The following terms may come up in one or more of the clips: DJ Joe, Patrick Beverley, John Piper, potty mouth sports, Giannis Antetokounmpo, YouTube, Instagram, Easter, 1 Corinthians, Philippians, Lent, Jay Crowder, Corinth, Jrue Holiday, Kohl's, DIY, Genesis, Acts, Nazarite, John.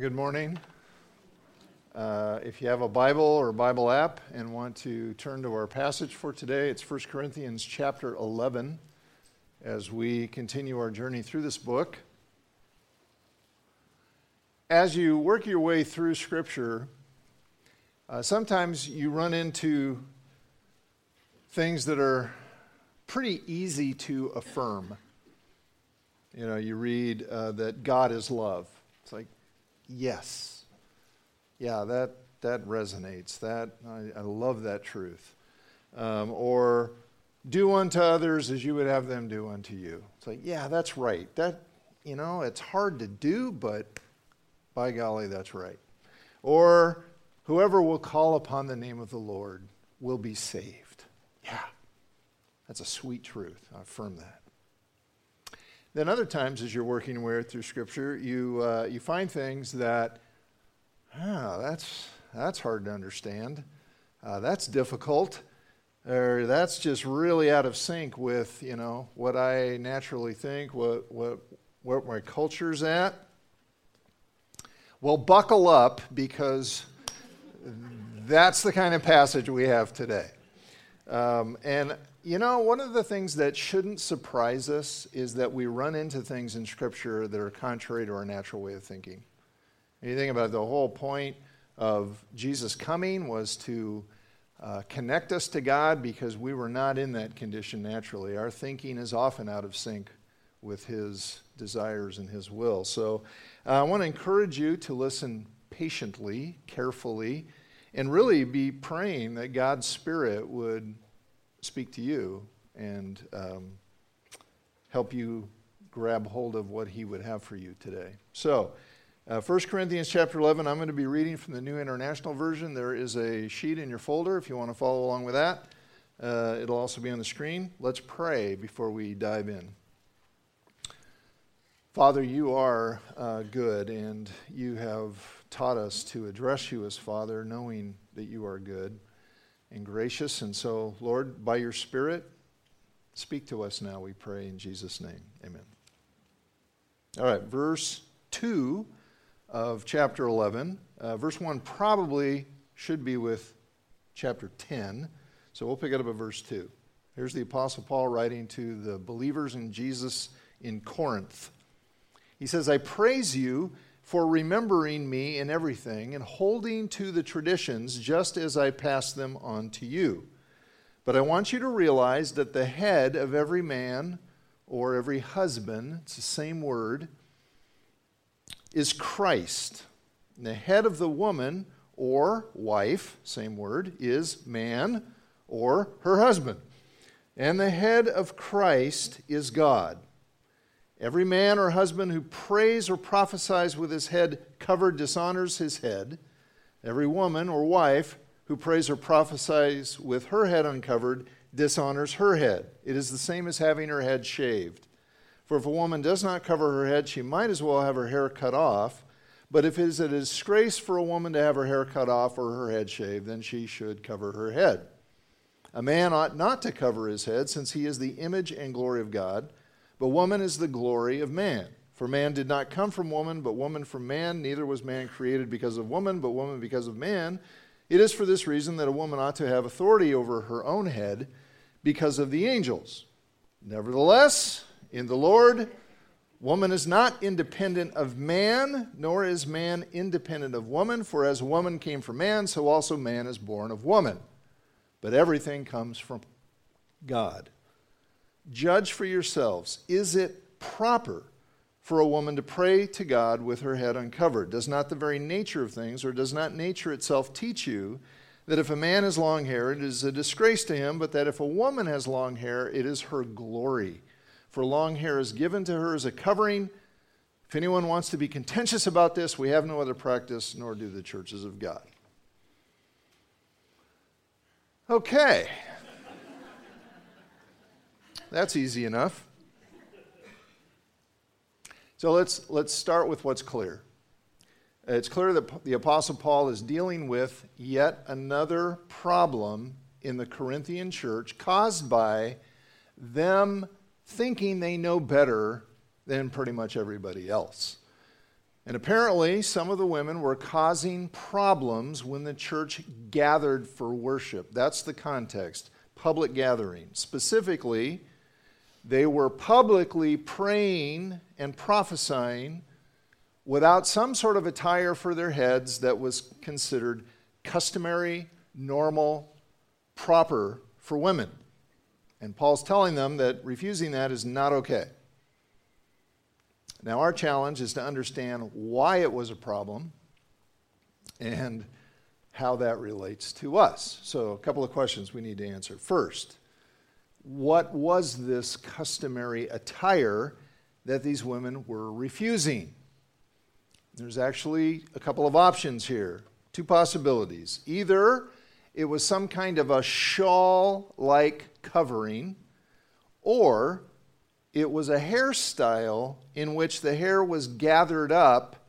Good morning. If you have a Bible or Bible app and want to turn to our passage for today, it's 1 Corinthians chapter 11 as we continue our journey through this book. As you work your way through Scripture, sometimes you run into things that are pretty easy to affirm. You know, you read that God is love. It's like, yes. Yeah, that resonates. I love that truth. Or do unto others as you would have them do unto you. It's like, yeah, that's right. That, you know, it's hard to do, but by golly, that's right. Or whoever will call upon the name of the Lord will be saved. Yeah, that's a sweet truth. I affirm that. Then other times, as you're working your way through Scripture, you find things that, that's hard to understand, that's difficult, or that's just really out of sync with, you know, what I naturally think, what my culture's at. Well, buckle up, because that's the kind of passage we have today, and. You know, one of the things that shouldn't surprise us is that we run into things in Scripture that are contrary to our natural way of thinking. And you think about it, the whole point of Jesus coming was to connect us to God because we were not in that condition naturally. Our thinking is often out of sync with His desires and His will. So I want to encourage you to listen patiently, carefully, and really be praying that God's Spirit would speak to you and help you grab hold of what He would have for you today. So, 1 Corinthians chapter 11, I'm going to be reading from the New International Version. There is a sheet in your folder if you want to follow along with that. It'll also be on the screen. Let's pray before we dive in. Father, You are good, and You have taught us to address You as Father, knowing that You are good and gracious. And so, Lord, by Your Spirit, speak to us now, we pray in Jesus' name. Amen. All right, verse 2 of chapter 11. Verse 1 probably should be with chapter 10, so we'll pick it up at verse 2. Here's the Apostle Paul writing to the believers in Jesus in Corinth. He says, I praise you for remembering me in everything and holding to the traditions just as I passed them on to you. But I want you to realize that the head of every man or every husband, it's the same word, is Christ. And the head of the woman or wife, same word, is man or her husband. And the head of Christ is God. Every man or husband who prays or prophesies with his head covered dishonors his head. Every woman or wife who prays or prophesies with her head uncovered dishonors her head. It is the same as having her head shaved. For if a woman does not cover her head, she might as well have her hair cut off. But if it is a disgrace for a woman to have her hair cut off or her head shaved, then she should cover her head. A man ought not to cover his head, since he is the image and glory of God. But woman is the glory of man. For man did not come from woman, but woman from man. Neither was man created because of woman, but woman because of man. It is for this reason that a woman ought to have authority over her own head because of the angels. Nevertheless, in the Lord, woman is not independent of man, nor is man independent of woman. For as woman came from man, so also man is born of woman. But everything comes from God. Judge for yourselves, is it proper for a woman to pray to God with her head uncovered? Does not the very nature of things, or does not nature itself teach you that if a man has long hair, it is a disgrace to him, but that if a woman has long hair, it is her glory? For long hair is given to her as a covering. If anyone wants to be contentious about this, we have no other practice, nor do the churches of God. Okay. That's easy enough. So let's start with what's clear. It's clear that the Apostle Paul is dealing with yet another problem in the Corinthian church caused by them thinking they know better than pretty much everybody else. And apparently, some of the women were causing problems when the church gathered for worship. That's the context, public gathering. Specifically, they were publicly praying and prophesying without some sort of attire for their heads that was considered customary, normal, proper for women. And Paul's telling them that refusing that is not okay. Now, our challenge is to understand why it was a problem and how that relates to us. So a couple of questions we need to answer. First, what was this customary attire that these women were refusing? There's actually a couple of options here, two possibilities. Either it was some kind of a shawl-like covering, or it was a hairstyle in which the hair was gathered up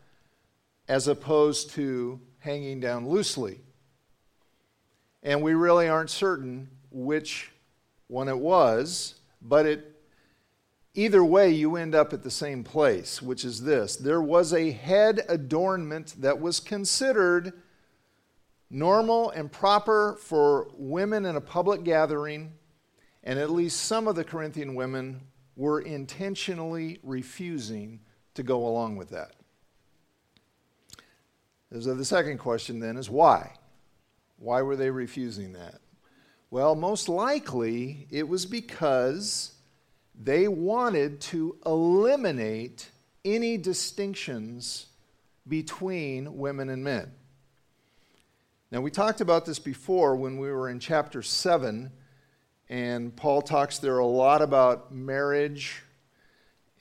as opposed to hanging down loosely. And we really aren't certain which one it was, but either way you end up at the same place, which is this. There was a head adornment that was considered normal and proper for women in a public gathering, and at least some of the Corinthian women were intentionally refusing to go along with that. So the second question then is why? Why were they refusing that? Well, most likely it was because they wanted to eliminate any distinctions between women and men. Now, we talked about this before when we were in chapter 7, and Paul talks there a lot about marriage.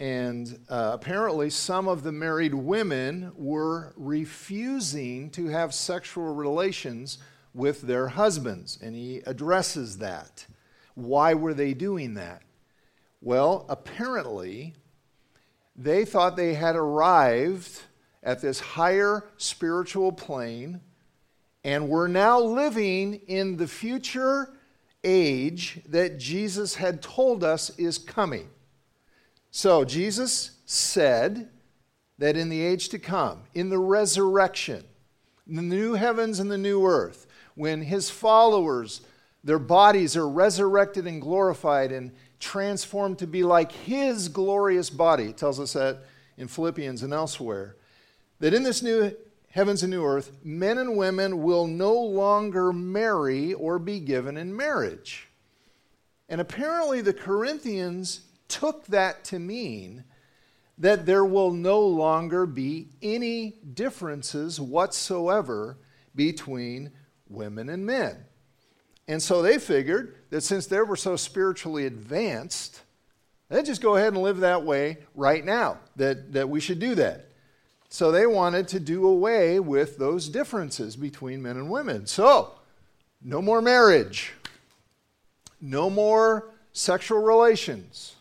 And apparently some of the married women were refusing to have sexual relations with their husbands. And he addresses that. Why were they doing that? Well, apparently they thought they had arrived at this higher spiritual plane and were now living in the future age that Jesus had told us is coming. So Jesus said that in the age to come, in the resurrection, in the new heavens and the new earth, when his followers, their bodies are resurrected and glorified and transformed to be like his glorious body. It tells us that in Philippians and elsewhere, that in this new heavens and new earth, men and women will no longer marry or be given in marriage. And apparently the Corinthians took that to mean that there will no longer be any differences whatsoever between women and men. And so they figured that since they were so spiritually advanced, they'd just go ahead and live that way right now, that we should do that. So they wanted to do away with those differences between men and women. So, no more marriage, no more sexual relations,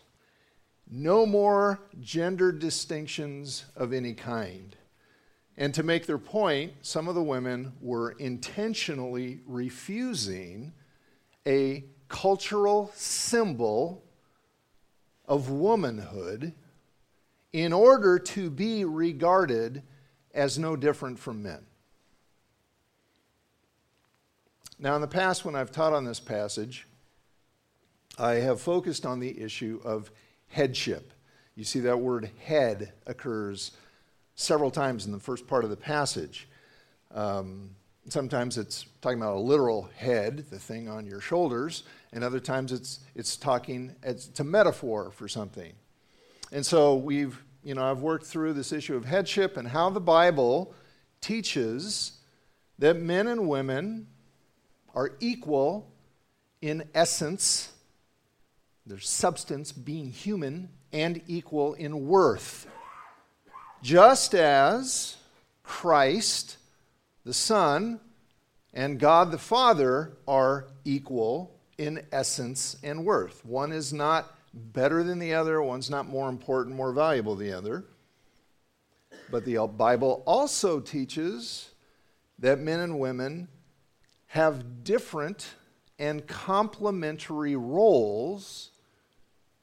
no more gender distinctions of any kind. And to make their point, some of the women were intentionally refusing a cultural symbol of womanhood in order to be regarded as no different from men. Now, in the past, when I've taught on this passage, I have focused on the issue of headship. You see that word head occurs several times in the first part of the passage. Sometimes it's talking about a literal head, the thing on your shoulders, and other times it's a metaphor for something. And so I've worked through this issue of headship and how the Bible teaches that men and women are equal in essence, their substance being human, and equal in worth. Just as Christ, the Son, and God the Father are equal in essence and worth. One is not better than the other, one's not more important, more valuable than the other. But the Bible also teaches that men and women have different and complementary roles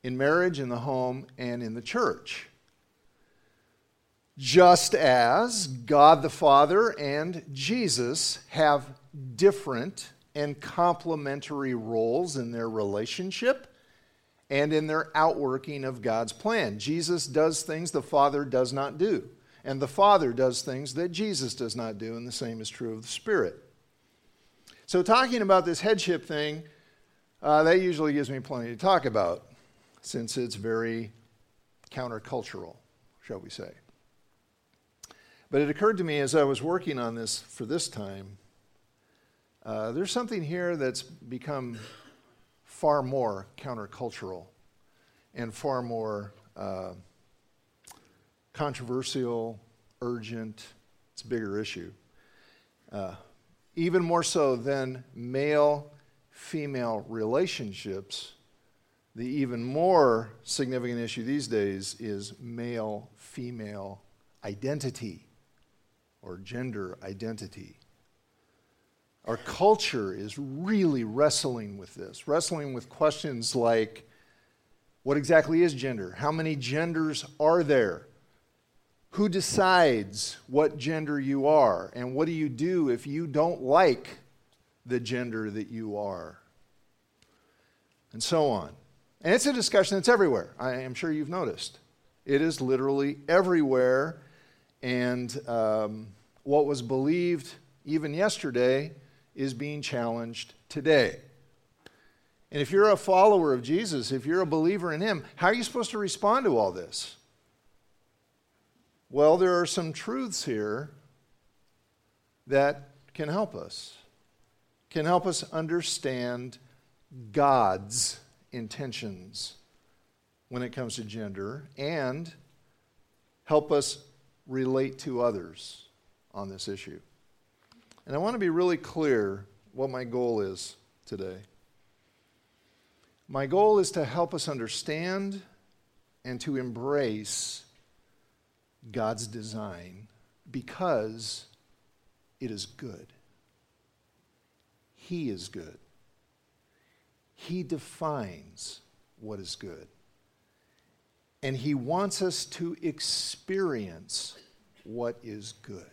in marriage, in the home, and in the church. Just as God the Father and Jesus have different and complementary roles in their relationship and in their outworking of God's plan. Jesus does things the Father does not do, and the Father does things that Jesus does not do, and the same is true of the Spirit. So talking about this headship thing, that usually gives me plenty to talk about, since it's very countercultural, shall we say. But it occurred to me as I was working on this for this time, there's something here that's become far more countercultural and far more controversial, urgent. It's a bigger issue. Even more so than male-female relationships, the even more significant issue these days is male-female identity or gender identity. Our culture is really wrestling with this, wrestling with questions like, what exactly is gender? How many genders are there? Who decides what gender you are? And what do you do if you don't like the gender that you are? And so on. And it's a discussion that's everywhere. I am sure you've noticed. It is literally everywhere. And what was believed even yesterday is being challenged today. And if you're a follower of Jesus, if you're a believer in him, how are you supposed to respond to all this? Well, there are some truths here that can help us understand God's intentions when it comes to gender, and help us relate to others on this issue. And I want to be really clear what my goal is today. My goal is to help us understand and to embrace God's design, because it is good. He is good. He defines what is good. And he wants us to experience what is good.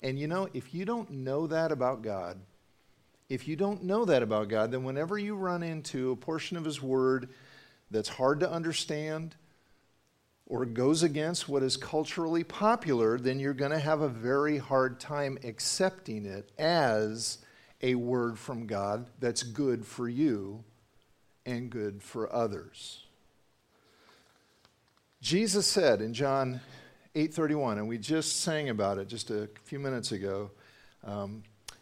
And you know, if you don't know that about God, then whenever you run into a portion of his word that's hard to understand or goes against what is culturally popular, then you're going to have a very hard time accepting it as a word from God that's good for you and good for others. Jesus said in John 8:31, and we just sang about it just a few minutes ago,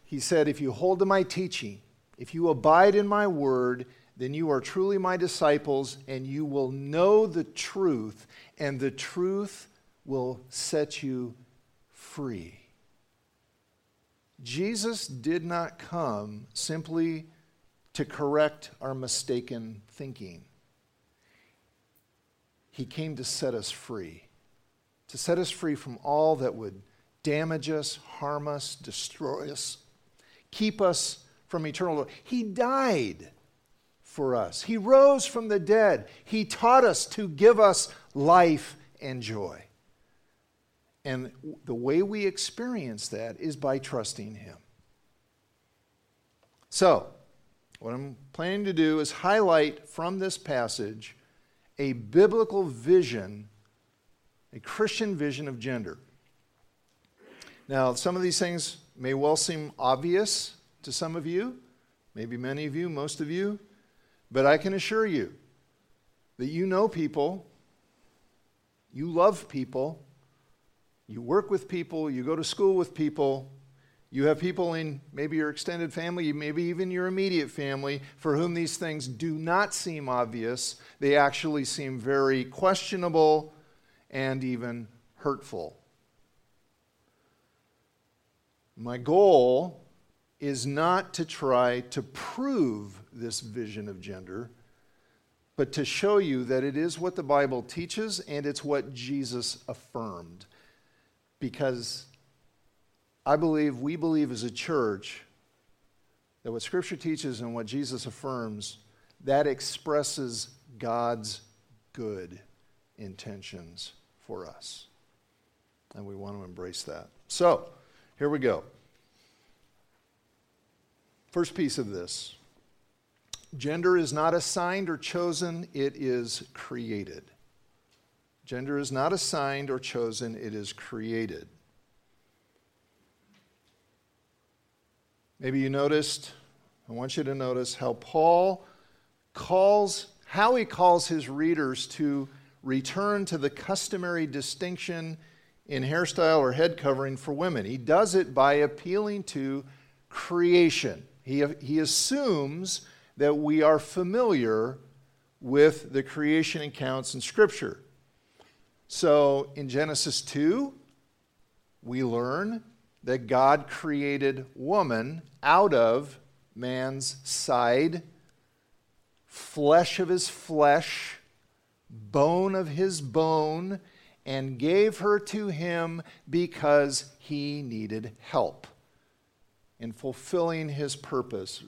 he said, if you hold to my teaching, if you abide in my word, then you are truly my disciples, and you will know the truth, and the truth will set you free. Jesus did not come simply to correct our mistaken thinking. He came to set us free from all that would damage us, harm us, destroy us, keep us from eternal life. He died for us. He rose from the dead. He taught us to give us life and joy. And the way we experience that is by trusting him. So, what I'm planning to do is highlight from this passage a biblical vision, a Christian vision of gender. Now, some of these things may well seem obvious to some of you, maybe many of you, most of you. But I can assure you that you know people, you love people, you work with people, you go to school with people, you have people in maybe your extended family, maybe even your immediate family, for whom these things do not seem obvious. They actually seem very questionable and even hurtful. My goal is not to try to prove this vision of gender, but to show you that it is what the Bible teaches and it's what Jesus affirmed. Because I believe, we believe as a church, that what Scripture teaches and what Jesus affirms, that expresses God's good intentions for us. and we want to embrace that. So, here we go. First piece of this. Gender is not assigned or chosen, it is created. Gender is not assigned or chosen, it is created. Maybe you noticed, I want you to notice how Paul calls, how he calls his readers to return to the customary distinction in hairstyle or head covering for women. He does it by appealing to creation. He assumes that we are familiar with the creation accounts in Scripture. So in Genesis 2, we learn that God created woman out of man's side, flesh of his flesh, bone of his bone, and gave her to him because he needed help in fulfilling his purpose,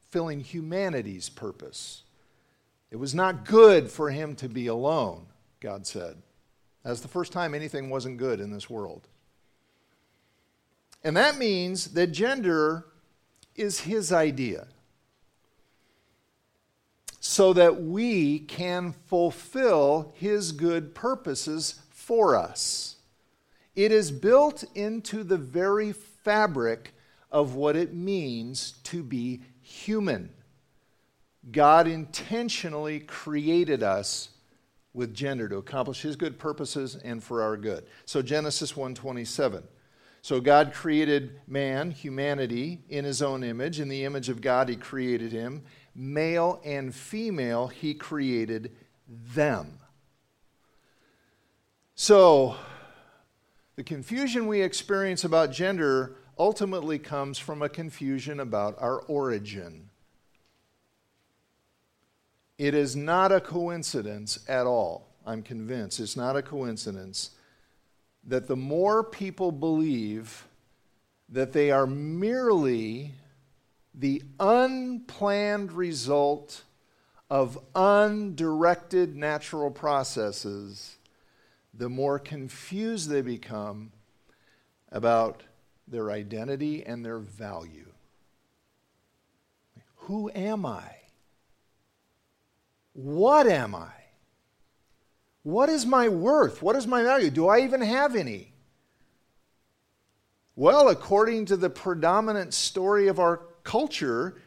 fulfilling humanity's purpose. It was not good for him to be alone, God said. That's the first time anything wasn't good in this world. And that means that gender is his idea, so that we can fulfill his good purposes for us. It is built into the very fabric of what it means to be human. God intentionally created us with gender to accomplish his good purposes and for our good. So Genesis 1:27. So God created man, humanity, in his own image. In the image of God he created him. Male and female he created them. So the confusion we experience about gender ultimately comes from a confusion about our origin. It is not a coincidence at all, I'm convinced. It's not a coincidence that the more people believe that they are merely the unplanned result of undirected natural processes, the more confused they become about their identity and their value. Who am I? What am I? What is my worth? What is my value? Do I even have any? Well, according to the predominant story of our culture,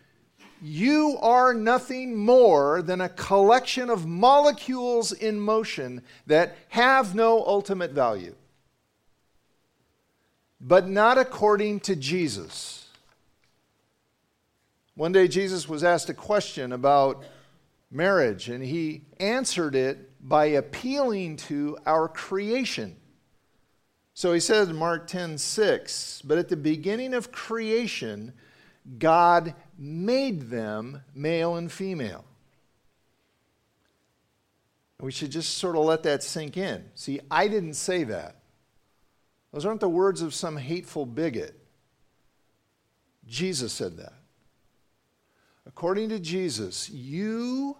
you are nothing more than a collection of molecules in motion that have no ultimate value. But not according to Jesus. One day Jesus was asked a question about marriage, and he answered it by appealing to our creation. So he says in Mark 10:6, but at the beginning of creation, God made them male and female. We should just sort of let that sink in. See, I didn't say that. Those aren't the words of some hateful bigot. Jesus said that. According to Jesus, you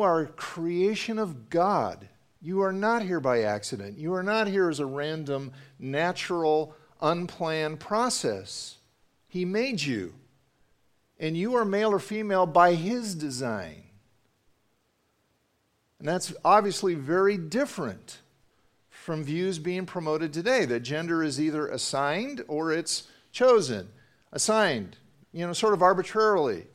are a creation of God. You are not here by accident. You are not here as a random, natural, unplanned process. He made you, and you are male or female by his design. And that's obviously very different from views being promoted today, that gender is either assigned or it's chosen. Assigned, sort of arbitrarily.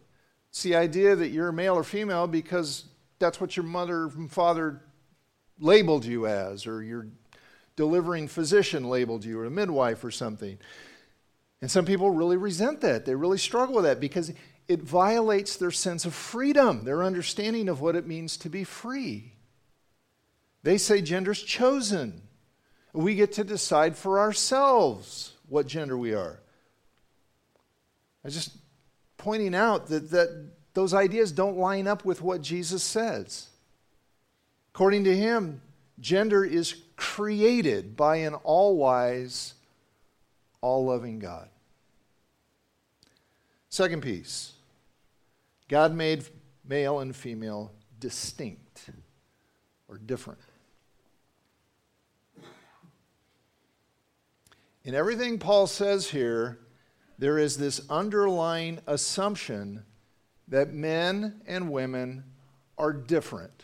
It's the idea that you're male or female because that's what your mother and father labeled you as, or your delivering physician labeled you, or a midwife or something. And some people really resent that. They really struggle with that because it violates their sense of freedom, their understanding of what it means to be free. They say gender's chosen. We get to decide for ourselves what gender we are. I'm just pointing out that those ideas don't line up with what Jesus says. According to him, gender is created by an all-wise, all-loving God. Second piece, God made male and female distinct or different. In everything Paul says here, there is this underlying assumption that men and women are different,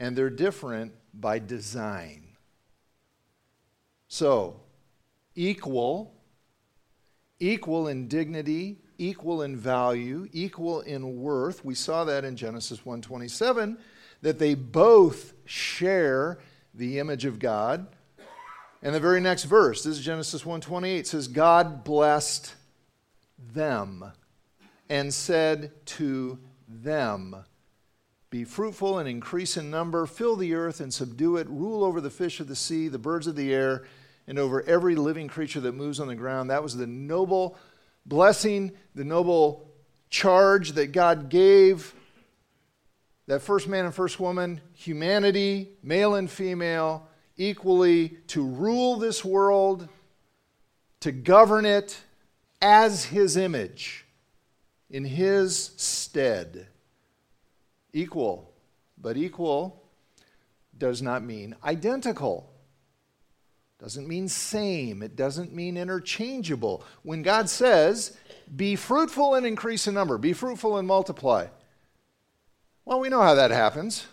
and they're different by design. So, equal in dignity, equal in value, equal in worth. We saw that in Genesis 1:27, that they both share the image of God. And the very next verse, this is Genesis 1:28, says, God blessed them and said to them, be fruitful and increase in number, fill the earth and subdue it, rule over the fish of the sea, the birds of the air, and over every living creature that moves on the ground. That was the noble blessing, the noble charge that God gave that first man and first woman, humanity, male and female, equally to rule this world, to govern it as his image, in his stead. Equal, but equal does not mean identical. Doesn't mean same. It doesn't mean interchangeable. When God says, be fruitful and increase in number, be fruitful and multiply, well, we know how that happens.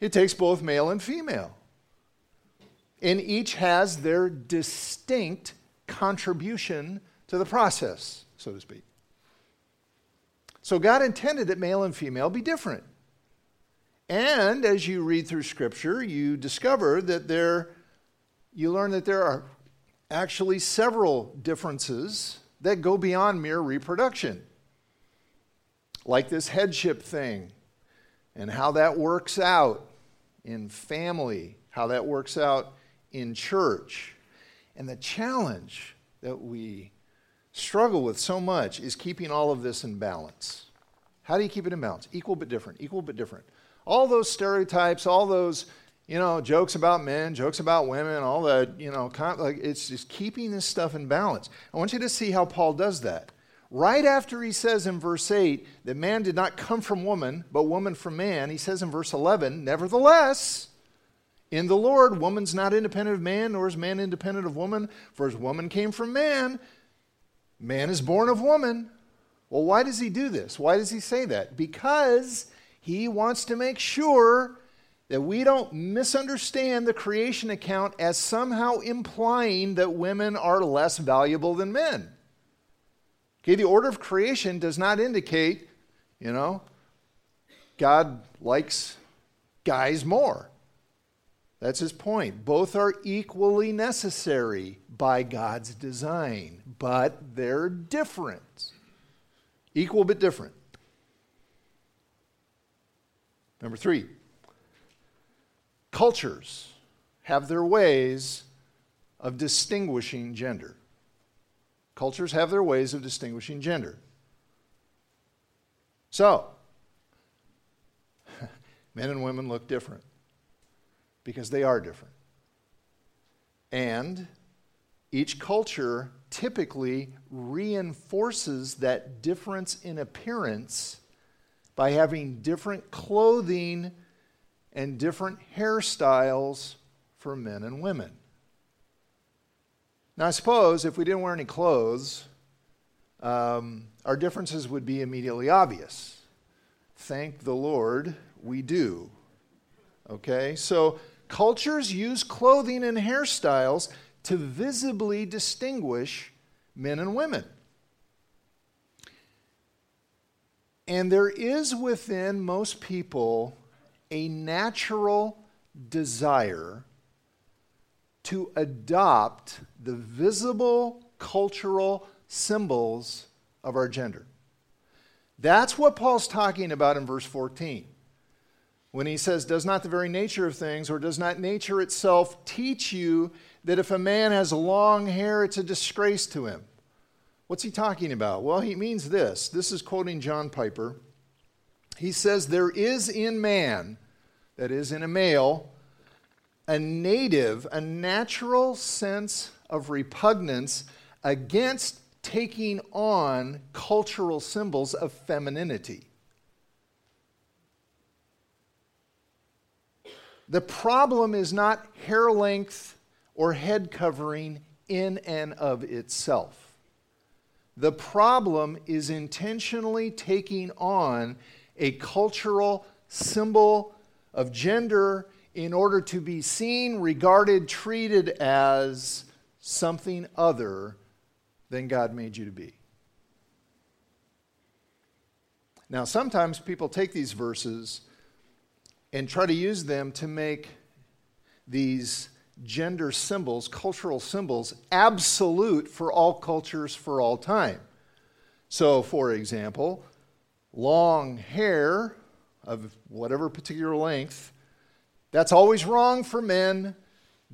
It takes both male and female. And each has their distinct contribution to the process, so to speak. So God intended that male and female be different. And as you read through Scripture, you discover that you learn that there are actually several differences that go beyond mere reproduction. Like this headship thing and how that works out in family, how that works out in church. And the challenge that we struggle with so much is keeping all of this in balance. How do you keep it in balance? Equal but different, equal but different. All those stereotypes, all those, jokes about men, jokes about women, all that, it's just keeping this stuff in balance. I want you to see how Paul does that. Right after he says in verse 8 that man did not come from woman, but woman from man, he says in verse 11, nevertheless, in the Lord, woman's not independent of man, nor is man independent of woman, for as woman came from man, man is born of woman. Well, why does he do this? Why does he say that? Because he wants to make sure that we don't misunderstand the creation account as somehow implying that women are less valuable than men. Okay, the order of creation does not indicate, God likes guys more. That's his point. Both are equally necessary by God's design, but they're different. Equal but different. Number 3, cultures have their ways of distinguishing gender. Cultures have their ways of distinguishing gender. So, men and women look different. Because they are different. And each culture typically reinforces that difference in appearance by having different clothing and different hairstyles for men and women. Now, I suppose if we didn't wear any clothes, our differences would be immediately obvious. Thank the Lord, we do. Okay, so cultures use clothing and hairstyles to visibly distinguish men and women. And there is within most people a natural desire to adopt the visible cultural symbols of our gender. That's what Paul's talking about in verse 14. When he says, does not the very nature of things, or does not nature itself teach you that if a man has long hair, it's a disgrace to him? What's he talking about? Well, he means this. This is quoting John Piper. He says, there is in man, that is in a male, a natural sense of repugnance against taking on cultural symbols of femininity. The problem is not hair length or head covering in and of itself. The problem is intentionally taking on a cultural symbol of gender in order to be seen, regarded, treated as something other than God made you to be. Now, sometimes people take these verses and try to use them to make these gender symbols, cultural symbols, absolute for all cultures for all time. So, for example, long hair of whatever particular length, that's always wrong for men.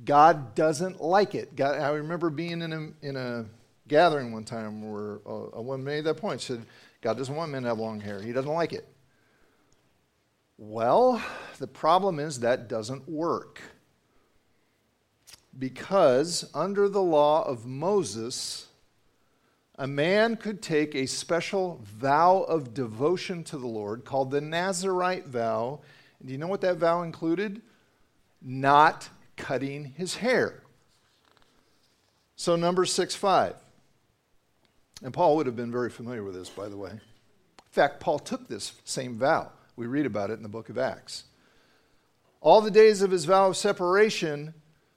God doesn't like it. God, I remember being in a gathering one time where a woman made that point. She said, God doesn't want men to have long hair. He doesn't like it. Well, the problem is that doesn't work. Because under the law of Moses, a man could take a special vow of devotion to the Lord called the Nazarite vow. And do you know what that vow included? Not cutting his hair. So Numbers 6:5. And Paul would have been very familiar with this, by the way. In fact, Paul took this same vow. We read about it in the book of Acts. All the days of his vow of separation,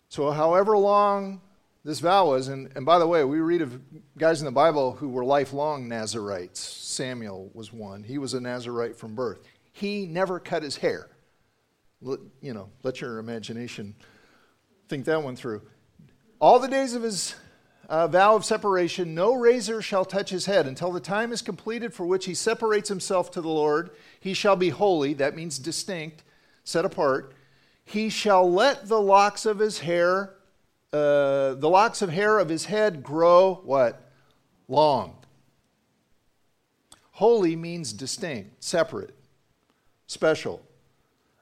so however long this vow was, and by the way, we read of guys in the Bible who were lifelong Nazarites. Samuel was one. He was a Nazarite from birth. He never cut his hair. You know, let your imagination think that one through. All the days of his vow of separation, no razor shall touch his head until the time is completed for which he separates himself to the Lord. He shall be holy, that means distinct, set apart. He shall let the locks of his hair, of his head grow, what? Long. Holy means distinct, separate, special.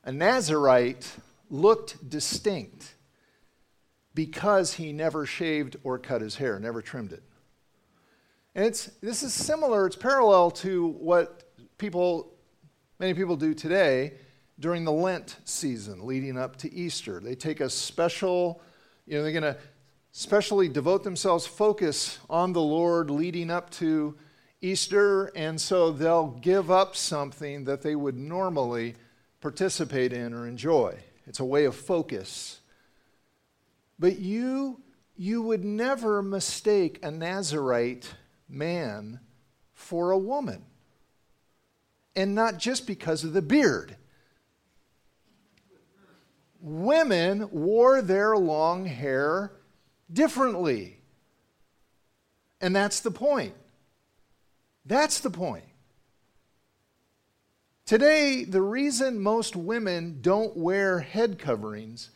A Nazarite looked distinct, because he never shaved or cut his hair, never trimmed it. And this is similar, it's parallel to what many people do today during the Lent season leading up to Easter. They take a special, they're going to specially devote themselves, focus on the Lord leading up to Easter, and so they'll give up something that they would normally participate in or enjoy. It's a way of focus. But you would never mistake a Nazarite man for a woman. And not just because of the beard. Women wore their long hair differently. And that's the point. That's the point. Today, the reason most women don't wear head coverings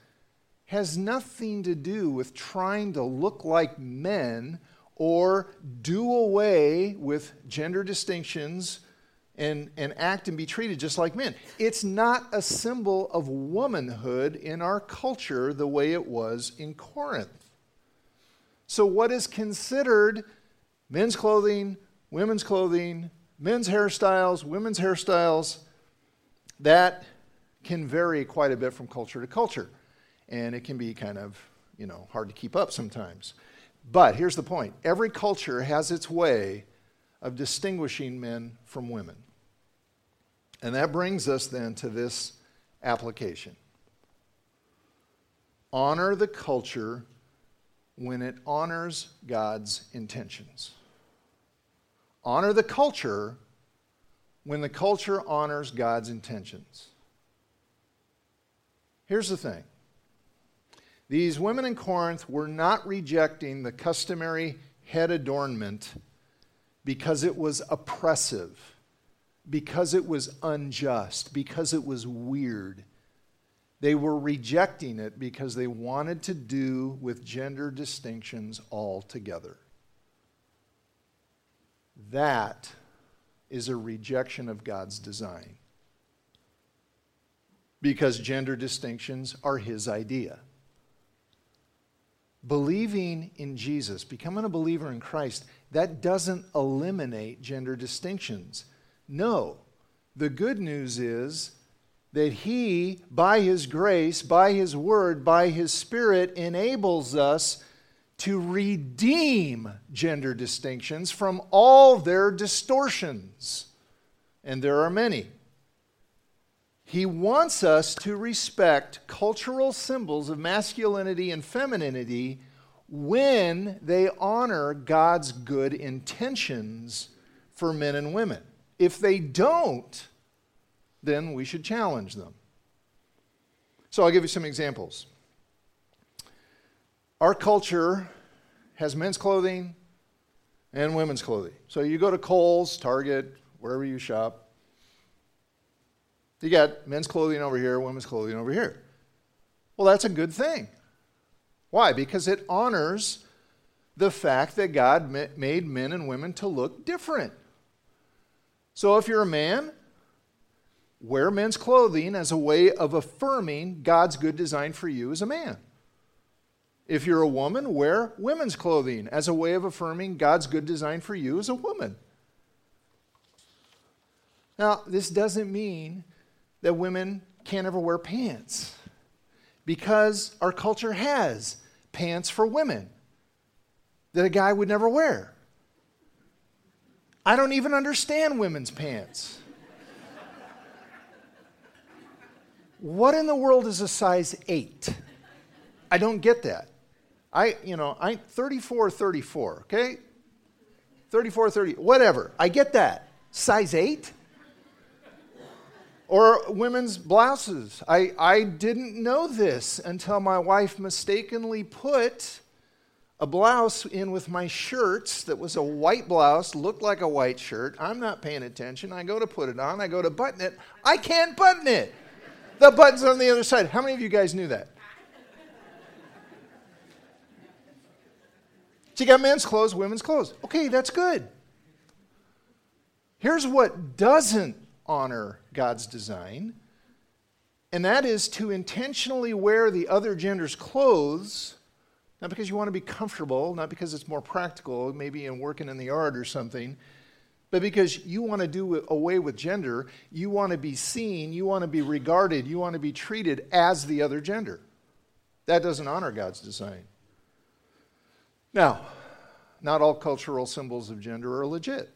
has nothing to do with trying to look like men or do away with gender distinctions and act and be treated just like men. It's not a symbol of womanhood in our culture the way it was in Corinth. So what is considered men's clothing, men's hairstyles, women's hairstyles, that can vary quite a bit from culture to culture. And it can be kind of, hard to keep up sometimes. But here's the point. Every culture has its way of distinguishing men from women. And that brings us then to this application. Honor the culture when it honors God's intentions. Honor the culture when the culture honors God's intentions. Here's the thing. These women in Corinth were not rejecting the customary head adornment because it was oppressive, because it was unjust, because it was weird. They were rejecting it because they wanted to do with gender distinctions altogether. That is a rejection of God's design, because gender distinctions are His idea. Believing in Jesus, becoming a believer in Christ, that doesn't eliminate gender distinctions. No, the good news is that He, by His grace, by His Word, by His Spirit, enables us to redeem gender distinctions from all their distortions. And there are many. He wants us to respect cultural symbols of masculinity and femininity when they honor God's good intentions for men and women. If they don't, then we should challenge them. So I'll give you some examples. Our culture has men's clothing and women's clothing. So you go to Kohl's, Target, wherever you shop. You got men's clothing over here, women's clothing over here. Well, that's a good thing. Why? Because it honors the fact that God made men and women to look different. So if you're a man, wear men's clothing as a way of affirming God's good design for you as a man. If you're a woman, wear women's clothing as a way of affirming God's good design for you as a woman. Now, this doesn't mean that women can't ever wear pants, because our culture has pants for women that a guy would never wear. I don't even understand women's pants. What in the world is a size 8? I don't get that. I 34, okay? 34, whatever. I get that. Size 8? Or women's blouses. I didn't know this until my wife mistakenly put a blouse in with my shirts that was a white blouse, looked like a white shirt. I'm not paying attention. I go to put it on. I go to button it. I can't button it. The button's on the other side. How many of you guys knew that? So you got men's clothes, women's clothes. Okay, that's good. Here's what doesn't honor God's design, and that is to intentionally wear the other gender's clothes, not because you want to be comfortable, not because it's more practical, maybe in working in the yard or something, but because you want to do away with gender. You want to be seen, you want to be regarded, you want to be treated as the other gender. That doesn't honor God's design. Now, not all cultural symbols of gender are legit.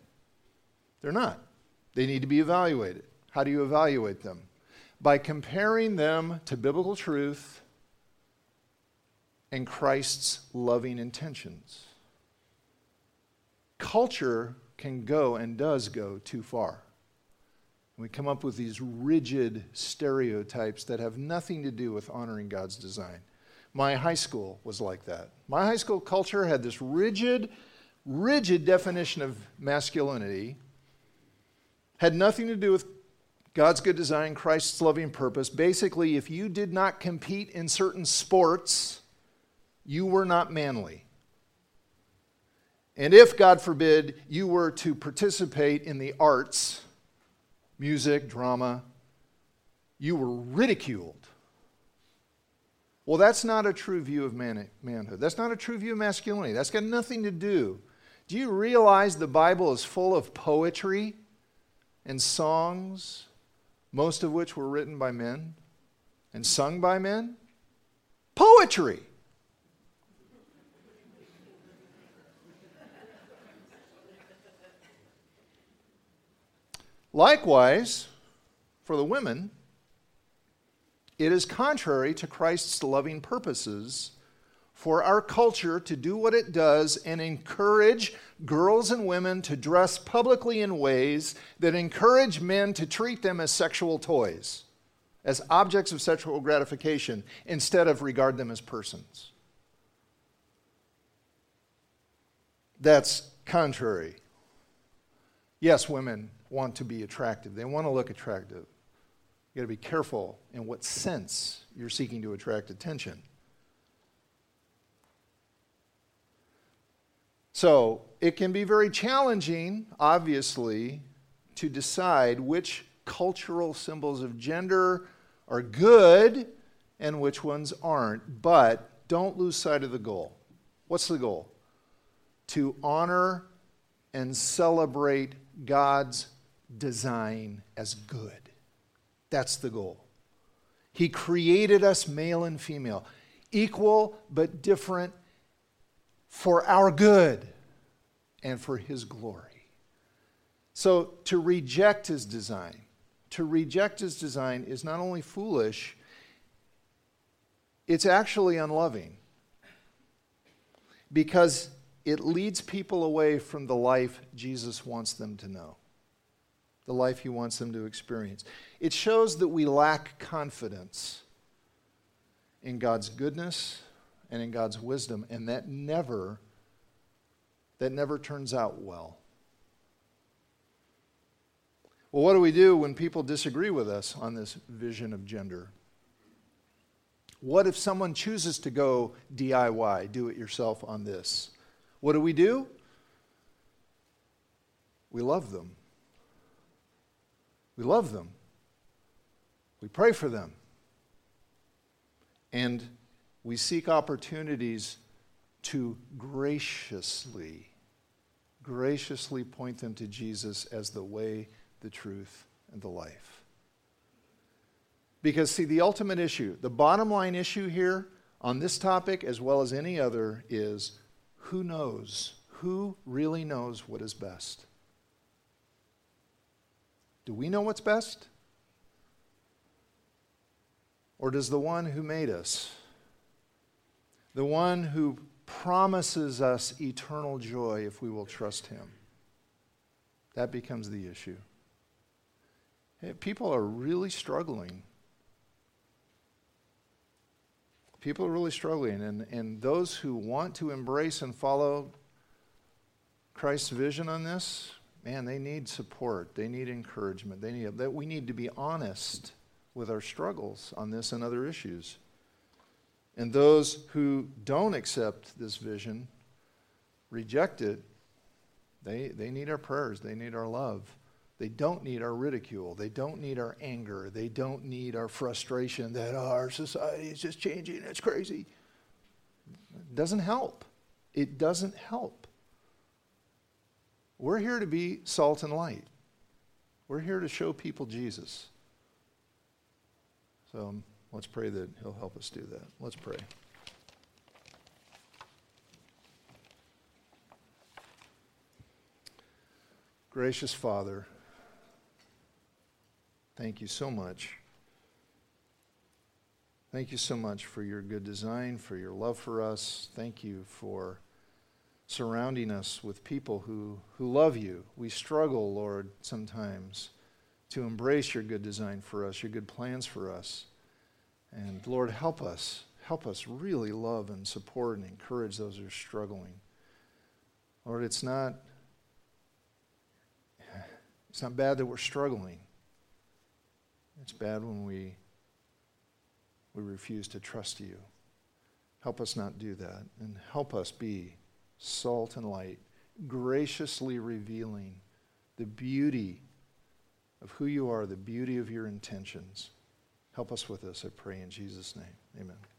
They're not. They need to be evaluated. How do you evaluate them? By comparing them to biblical truth and Christ's loving intentions. Culture can go and does go too far. We come up with these rigid stereotypes that have nothing to do with honoring God's design. My high school was like that. My high school culture had this rigid definition of masculinity. Had nothing to do with God's good design, Christ's loving purpose. Basically, if you did not compete in certain sports, you were not manly. And if, God forbid, you were to participate in the arts, music, drama, you were ridiculed. Well, that's not a true view of manhood. That's not a true view of masculinity. That's got nothing to do. Do you realize the Bible is full of poetry and songs, most of which were written by men and sung by men? Poetry! Likewise, for the women, it is contrary to Christ's loving purposes for our culture to do what it does and encourage girls and women to dress publicly in ways that encourage men to treat them as sexual toys, as objects of sexual gratification, instead of regard them as persons. That's contrary. Yes, women want to be attractive. They want to look attractive. You got to be careful in what sense you're seeking to attract attention. So it can be very challenging, obviously, to decide which cultural symbols of gender are good and which ones aren't. But don't lose sight of the goal. What's the goal? To honor and celebrate God's design as good. That's the goal. He created us male and female, equal but different for our good and for his glory. So to reject his design, is not only foolish, it's actually unloving, because it leads people away from the life Jesus wants them to know, the life he wants them to experience. It shows that we lack confidence in God's goodness and in God's wisdom, and that never turns out well. Well, what do we do when people disagree with us on this vision of gender? What if someone chooses to go DIY, do it yourself, on this? What do? We love them. We love them. We pray for them. And we seek opportunities to graciously point them to Jesus as the way, the truth, and the life. Because, see, the ultimate issue, the bottom line issue here on this topic as well as any other is, who knows? Who really knows what is best? Do we know what's best? Or does the one who made us, the one who promises us eternal joy if we will trust him, that becomes the issue. People are really struggling. And those who want to embrace and follow Christ's vision on this, man, they need support. They need encouragement. We need to be honest with our struggles on this and other issues. And those who don't accept this vision, reject it, they need our prayers. They need our love. They don't need our ridicule. They don't need our anger. They don't need our frustration that our society is just changing. It's crazy. It doesn't help. We're here to be salt and light. We're here to show people Jesus. So let's pray that he'll help us do that. Let's pray. Gracious Father, thank you so much. Thank you so much for your good design, for your love for us. Thank you for surrounding us with people who love you. We struggle, Lord, sometimes to embrace your good design for us, your good plans for us. And Lord, help us really love and support and encourage those who are struggling. Lord, it's not bad that we're struggling. It's bad when we refuse to trust you. Help us not do that, and help us be salt and light, graciously revealing the beauty of who you are, the beauty of your intentions. Help us with this, I pray in Jesus' name. Amen.